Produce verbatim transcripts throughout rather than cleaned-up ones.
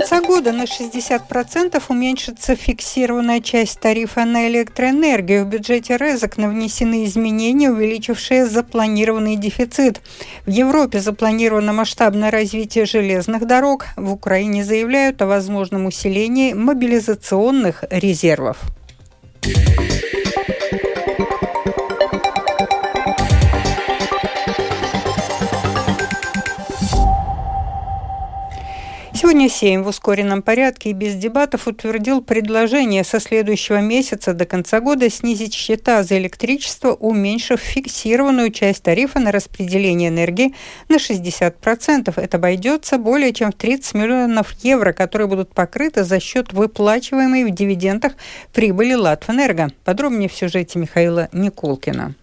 конца года на шестьдесят процентов уменьшится фиксированная часть тарифа на электроэнергию. В бюджете РЭЗОК внесены изменения, увеличившие запланированный дефицит. В Европе запланировано масштабное развитие железных дорог. В Украине заявляют о возможном усилении мобилизационных резервов. Сегодня Сейм в ускоренном порядке и без дебатов утвердил предложение со следующего месяца до конца года снизить счета за электричество, уменьшив фиксированную часть тарифа на распределение энергии на шестьдесят процентов. Это обойдется более чем в тридцать миллионов евро, которые будут покрыты за счет выплачиваемой в дивидендах прибыли Латвэнерго. Подробнее в сюжете Михаила Никулкина.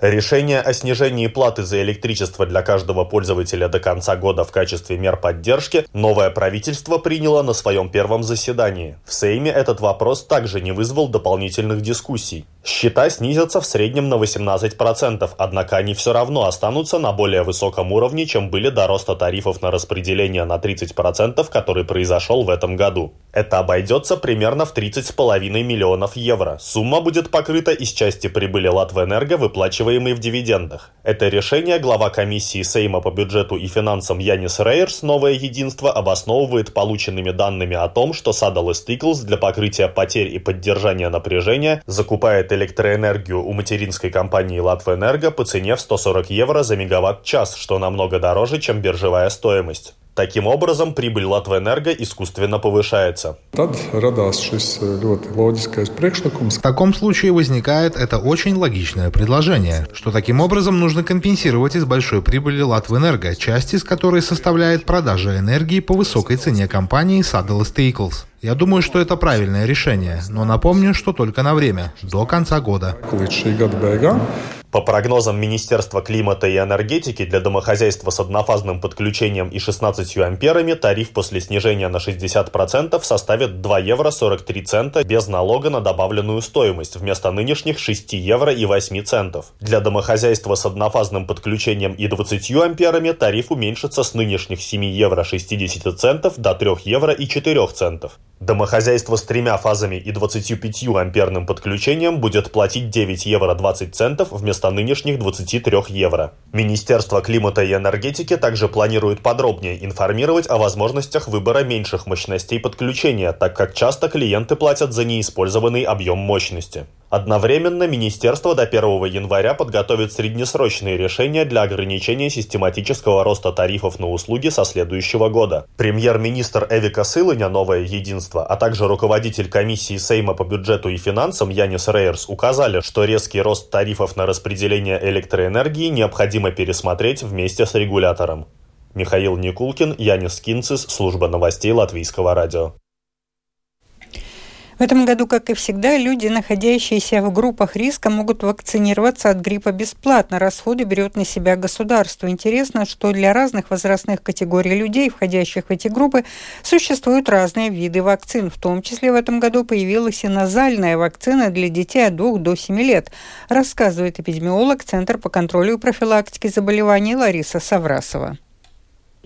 Решение о снижении платы за электричество для каждого пользователя до конца года в качестве мер поддержки новое правительство приняло на своем первом заседании. В Сейме этот вопрос также не вызвал дополнительных дискуссий. Счета снизятся в среднем на восемнадцать процентов, однако они все равно останутся на более высоком уровне, чем были до роста тарифов на распределение на тридцать процентов, который произошел в этом году. Это обойдется примерно в тридцать целых пять миллионов евро. Сумма будет покрыта из части прибыли Латвэнерго, выплачиваемой в дивидендах. Это решение глава комиссии Сейма по бюджету и финансам Янис Рейерс «Новое единство» обосновывает полученными данными о том, что Садалес Тиклс для покрытия потерь и поддержания напряжения закупает электроэнергию у материнской компании «Латвэнерго» по цене в сто сорок евро за мегаватт-час, что намного дороже, чем биржевая стоимость. Таким образом, прибыль Латвэнерго искусственно повышается. В таком случае возникает это очень логичное предложение, что таким образом нужно компенсировать из большой прибыли Латвэнерго, часть из которой составляет продажа энергии по высокой цене компании Садалес Тиклс. Я думаю, что это правильное решение, но напомню, что только на время, до конца года. По прогнозам Министерства климата и энергетики, для домохозяйства с однофазным подключением и шестнадцатью амперами тариф после снижения на шестьдесят процентов составит два евро сорок три цента без налога на добавленную стоимость вместо нынешних шести евро и восьми центов. Для домохозяйства с однофазным подключением и двадцатью амперами тариф уменьшится с нынешних семи евро шестидесяти центов до трех евро и четырех центов. Домохозяйство с тремя фазами и двадцатью пятью амперным подключением будет платить девять евро двадцать центов вместо нынешних двадцати трёх евро. Министерство климата и энергетики также планирует подробнее информировать о возможностях выбора меньших мощностей подключения, так как часто клиенты платят за неиспользованный объем мощности. Одновременно министерство до первого января подготовит среднесрочные решения для ограничения систематического роста тарифов на услуги со следующего года. Премьер-министр Эвика Сылыня «Новое единство», а также руководитель комиссии Сейма по бюджету и финансам Янис Рейерс указали, что резкий рост тарифов на распределение электроэнергии необходимо пересмотреть вместе с регулятором. Михаил Никулкин, Янис Кинцис, служба новостей Латвийского радио. В этом году, как и всегда, люди, находящиеся в группах риска, могут вакцинироваться от гриппа бесплатно. Расходы берет на себя государство. Интересно, что для разных возрастных категорий людей, входящих в эти группы, существуют разные виды вакцин. В том числе в этом году появилась и назальная вакцина для детей от двух до семи лет, рассказывает эпидемиолог Центра по контролю и профилактике заболеваний Лариса Саврасова.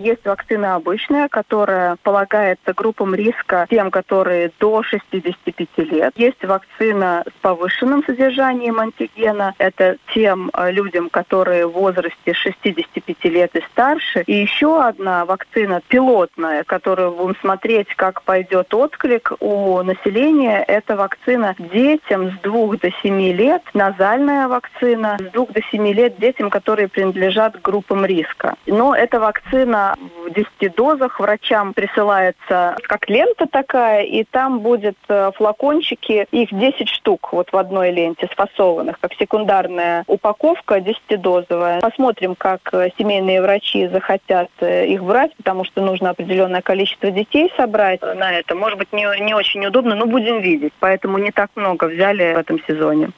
Есть вакцина обычная, которая полагается группам риска тем, которые до шестидесяти пяти лет. Есть вакцина с повышенным содержанием антигена. Это тем людям, которые в возрасте шестидесяти пяти лет и старше. И еще одна вакцина пилотная, которую будем смотреть, как пойдет отклик у населения. Это вакцина детям с двух до семи лет, назальная вакцина с двух до семи лет детям, которые принадлежат группам риска. Но эта вакцина в десяти дозах врачам присылается как лента такая, и там будут флакончики, их десять штук вот в одной ленте сфасованных, как секундарная упаковка десятидозовая. Посмотрим, как семейные врачи захотят их брать, потому что нужно определенное количество детей собрать на это. Может быть, не, не очень удобно, но будем видеть. Поэтому не так много взяли в этом сезоне.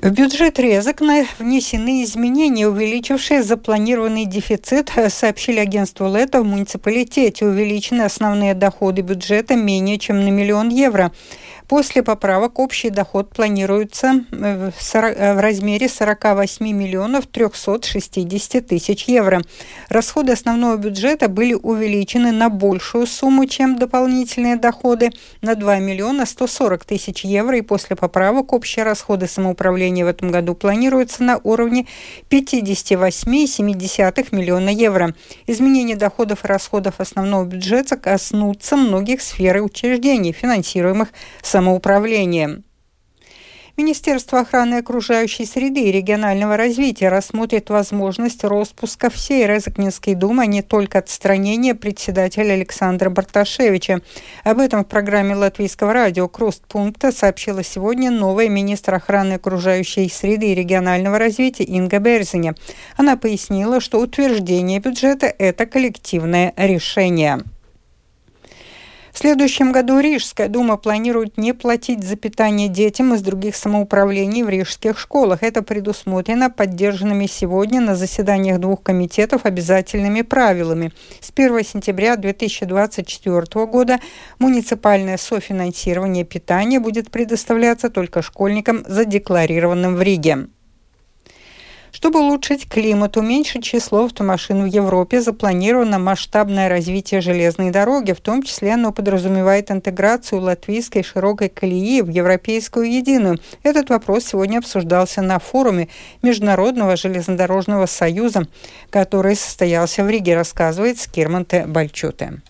В бюджет РЭЗОК внесены изменения, увеличившие запланированный дефицит, сообщили агентству Лето. В муниципалитете увеличены основные доходы бюджета менее чем на миллион евро. После поправок общий доход планируется в, в размере сорок восемь миллионов триста шестьдесят тысяч евро. Расходы основного бюджета были увеличены на большую сумму, чем дополнительные доходы, на два миллиона сто сорок тысяч евро. И после поправок общие расходы самоуправления в этом году планируются на уровне пятьдесят восемь целых семь десятых миллиона евро. Изменения доходов и расходов основного бюджета коснутся многих сфер и учреждений, финансируемых самоуправлением. Министерство охраны окружающей среды и регионального развития рассмотрит возможность распуска всей Резакнинской думы, а не только отстранения председателя Александра Барташевича. Об этом в программе латвийского радио «Крустпунктс» сообщила сегодня новая министр охраны окружающей среды и регионального развития Инга Берзине. Она пояснила, что утверждение бюджета – это коллективное решение. В следующем году Рижская дума планирует не платить за питание детям из других самоуправлений в рижских школах. Это предусмотрено поддержанными сегодня на заседаниях двух комитетов обязательными правилами. С первого сентября две тысячи двадцать четвёртого года муниципальное софинансирование питания будет предоставляться только школьникам, задекларированным в Риге. Чтобы улучшить климат, уменьшить число автомашин в Европе, запланировано масштабное развитие железной дороги. В том числе оно подразумевает интеграцию латвийской широкой колеи в европейскую единую. Этот вопрос сегодня обсуждался на форуме Международного железнодорожного союза, который состоялся в Риге, рассказывает Скирманте Бальчуте.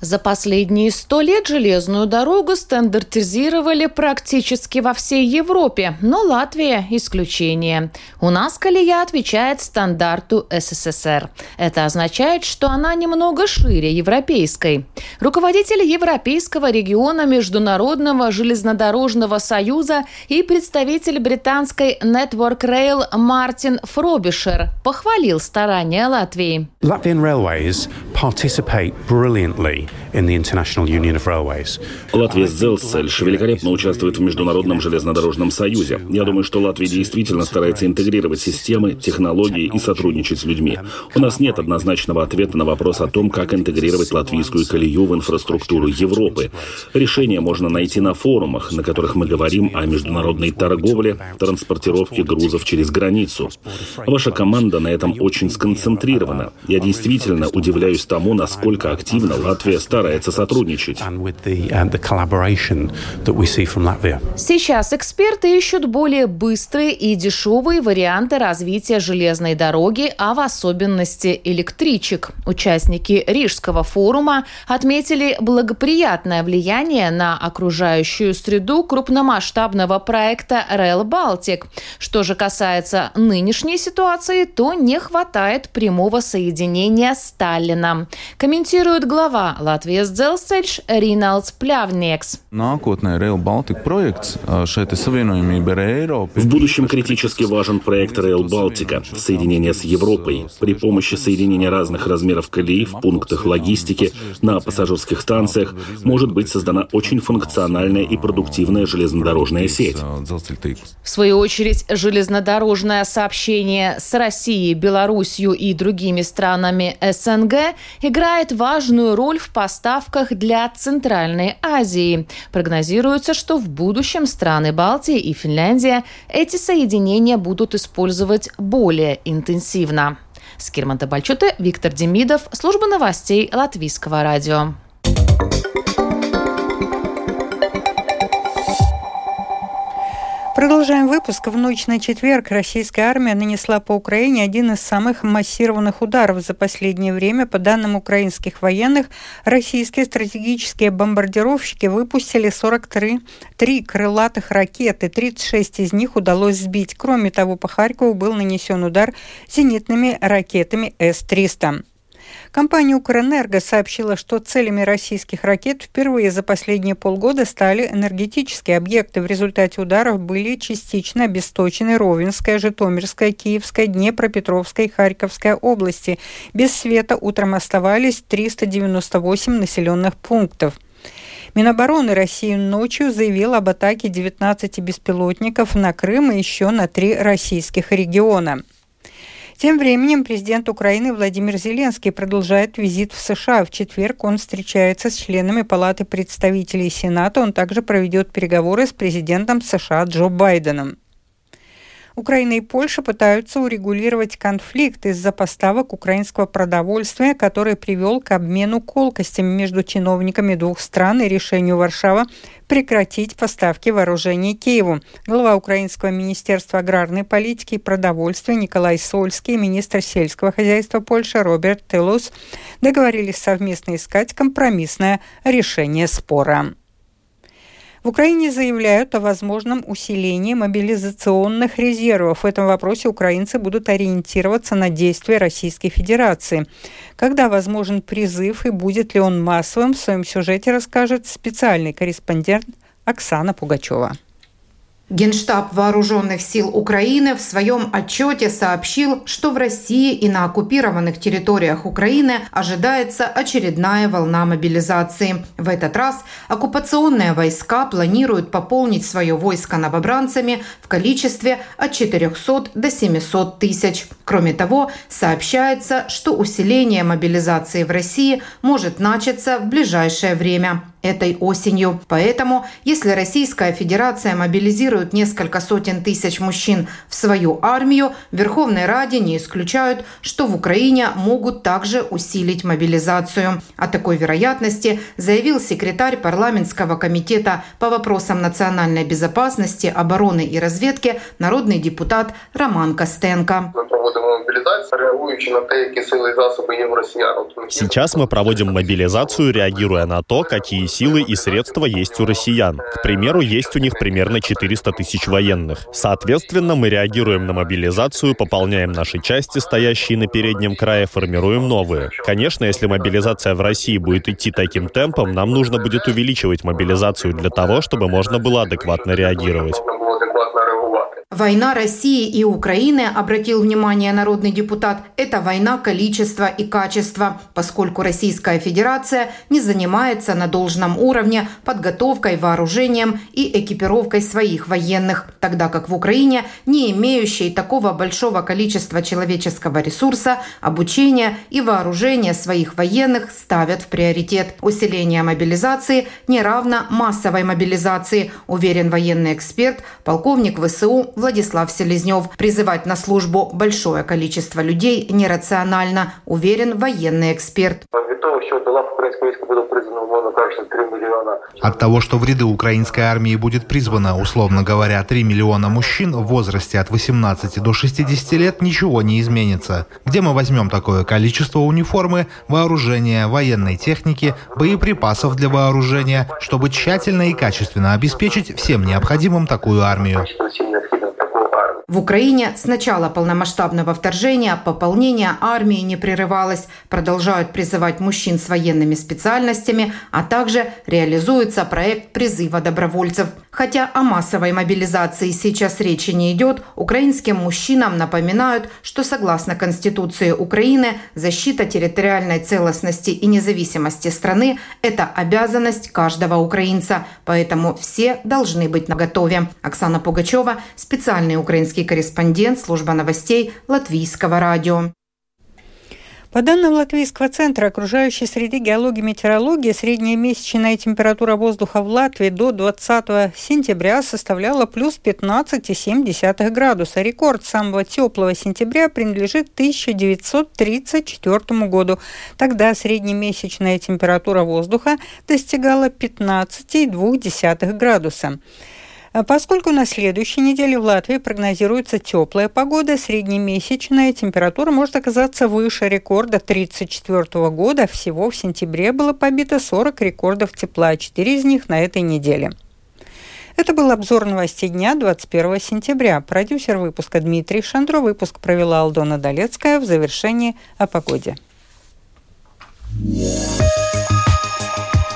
За последние сто лет железную дорогу стандартизировали практически во всей Европе, но Латвия – исключение. У нас колея отвечает стандарту СССР. Это означает, что она немного шире европейской. Руководители Европейского региона Международного железнодорожного союза и представитель британской Network Rail Мартин Фробишер похвалил старания Латвии. Latvian railways participate brilliantly. Латвия Зельсельш великолепно участвует в Международном железнодорожном союзе. Я думаю, что Латвия действительно старается интегрировать системы, технологии и сотрудничать с людьми. У нас нет однозначного ответа на вопрос о том, как интегрировать латвийскую колею в инфраструктуру Европы. Решение можно найти на форумах, на которых мы говорим о международной торговле, транспортировке грузов через границу. Ваша команда на этом очень сконцентрирована. Я действительно удивляюсь тому, насколько активно Латвия старается сотрудничать. Сейчас эксперты ищут более быстрые и дешевые варианты развития железной дороги, а в особенности электричек. Участники Рижского форума отметили благоприятное влияние на окружающую среду крупномасштабного проекта Rail Baltic. Что же касается нынешней ситуации, то не хватает прямого соединения с Таллином, комментирует глава Латвijas dzelzceļš Rināls Pļavnieks. В будущем критически важен проект Rail Baltica, соединение с Европой. При помощи соединения разных размеров колеи в пунктах логистики, на пассажирских станциях может быть создана очень функциональная и продуктивная железнодорожная сеть. В свою очередь, железнодорожное сообщение с Россией, Белоруссией и другими странами СНГ играет важную роль в поставках для Центральной Азии. Прогнозируется, что в будущем страны Балтии и Финляндия эти соединения будут использовать более интенсивно. Скирманте Бальчуте, Виктор Демидов, служба новостей Латвийского радио. Продолжаем выпуск. В ночь на четверг российская армия нанесла по Украине один из самых массированных ударов за последнее время. По данным украинских военных, российские стратегические бомбардировщики выпустили сорок три крылатых ракеты. тридцать шесть из них удалось сбить. Кроме того, по Харькову был нанесен удар зенитными ракетами эс триста. Компания «Укрэнерго» сообщила, что целями российских ракет впервые за последние полгода стали энергетические объекты. В результате ударов были частично обесточены Ровенская, Житомирская, Киевская, Днепропетровская и Харьковская области. Без света утром оставались триста девяносто восемь населенных пунктов. Минобороны России ночью заявила об атаке девятнадцати беспилотников на Крым и еще на три российских региона. Тем временем президент Украины Владимир Зеленский продолжает визит в США. В четверг он встречается с членами Палаты представителей Сената. Он также проведет переговоры с президентом США Джо Байденом. Украина и Польша пытаются урегулировать конфликт из-за поставок украинского продовольствия, который привел к обмену колкостями между чиновниками двух стран и решению Варшавы прекратить поставки вооружений Киеву. Глава Украинского министерства аграрной политики и продовольствия Николай Сольский и министр сельского хозяйства Польши Роберт Телус договорились совместно искать компромиссное решение спора. В Украине заявляют о возможном усилении мобилизационных резервов. В этом вопросе украинцы будут ориентироваться на действия Российской Федерации. Когда возможен призыв и будет ли он массовым, в своем сюжете расскажет специальный корреспондент Оксана Пугачева. Генштаб Вооруженных сил Украины в своем отчете сообщил, что в России и на оккупированных территориях Украины ожидается очередная волна мобилизации. В этот раз оккупационные войска планируют пополнить свое войско новобранцами в количестве от четырехсот до семисот тысяч. Кроме того, сообщается, что усиление мобилизации в России может начаться в ближайшее время. Этой осенью. Поэтому, если Российская Федерация мобилизирует несколько сотен тысяч мужчин в свою армию, в Верховной Раде не исключают, что в Украине могут также усилить мобилизацию. О такой вероятности заявил секретарь парламентского комитета по вопросам национальной безопасности, обороны и разведки народный депутат Роман Костенко. Сейчас мы проводим мобилизацию, реагируя на то, какие силы и средства есть у россиян. К примеру, есть у них примерно четыреста тысяч военных. Соответственно, мы реагируем на мобилизацию, пополняем наши части, стоящие на переднем крае, формируем новые. Конечно, если мобилизация в России будет идти таким темпом, нам нужно будет увеличивать мобилизацию для того, чтобы можно было адекватно реагировать. Война России и Украины, обратил внимание народный депутат, это война количества и качества, поскольку Российская Федерация не занимается на должном уровне подготовкой, вооружением и экипировкой своих военных, тогда как в Украине, не имеющей такого большого количества человеческого ресурса, обучения и вооружения своих военных ставят в приоритет. Усиление мобилизации не равно массовой мобилизации, уверен военный эксперт, полковник ВСУ Владислав Селезнёв. Призывать на службу большое количество людей нерационально, уверен военный эксперт. От того, что в ряды украинской армии будет призвано, условно говоря, три миллиона мужчин в возрасте от восемнадцати до шестидесяти лет, ничего не изменится. Где мы возьмем такое количество униформы, вооружения, военной техники, боеприпасов для вооружения, чтобы тщательно и качественно обеспечить всем необходимым такую армию? В Украине с начала полномасштабного вторжения пополнение армии не прерывалось, продолжают призывать мужчин с военными специальностями, а также реализуется проект призыва добровольцев. Хотя о массовой мобилизации сейчас речи не идет, украинским мужчинам напоминают, что согласно Конституции Украины, защита территориальной целостности и независимости страны – это обязанность каждого украинца, поэтому все должны быть наготове. Оксана Пугачева, специальный украинский корреспондент, служба новостей Латвийского радио. По данным Латвийского центра окружающей среды геологии и метеорологии, средняя месячная температура воздуха в Латвии до двадцатого сентября составляла плюс пятнадцать целых семь десятых градуса. Рекорд самого теплого сентября принадлежит тысяча девятьсот тридцать четвёртому году. Тогда среднемесячная температура воздуха достигала пятнадцать целых два десятых градуса. Поскольку на следующей неделе в Латвии прогнозируется теплая погода, среднемесячная температура может оказаться выше рекорда тысяча девятьсот тридцать четвёртого года. Всего в сентябре было побито сорок рекордов тепла, четыре из них на этой неделе. Это был обзор новостей дня двадцать первого сентября. Продюсер выпуска Дмитрий Шандро. Выпуск провела Алдона Долецкая. В завершении о погоде.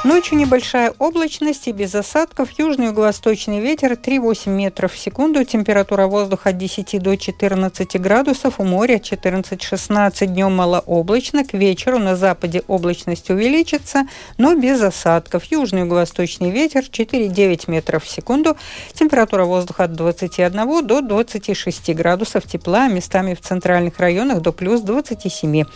Ночью небольшая облачность и без осадков. Южный и юго-восточный ветер три-восемь метров в секунду. Температура воздуха от десяти до четырнадцати градусов. У моря четырнадцать-шестнадцать. Днем малооблачно. К вечеру на западе облачность увеличится, но без осадков. Южный и юго-восточный ветер четыре-девять метров в секунду. Температура воздуха от двадцати одного до двадцати шести градусов тепла. Местами в центральных районах до плюс двадцати семи.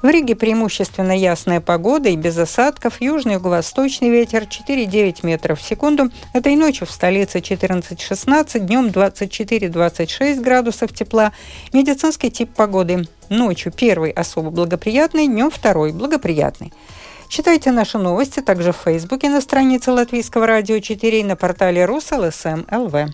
В Риге преимущественно ясная погода и без осадков. Южный и юго-восточный Восточный ветер четыре-девять метров в секунду. Этой ночью в столице четырнадцать-шестнадцать, днем двадцать четыре-двадцать шесть градусов тепла. Медицинский тип погоды. Ночью первый особо благоприятный, днем второй благоприятный. Читайте наши новости также в Фейсбуке на странице Латвийского радио четыре и на портале рус точка эл эс эм точка эл вэ.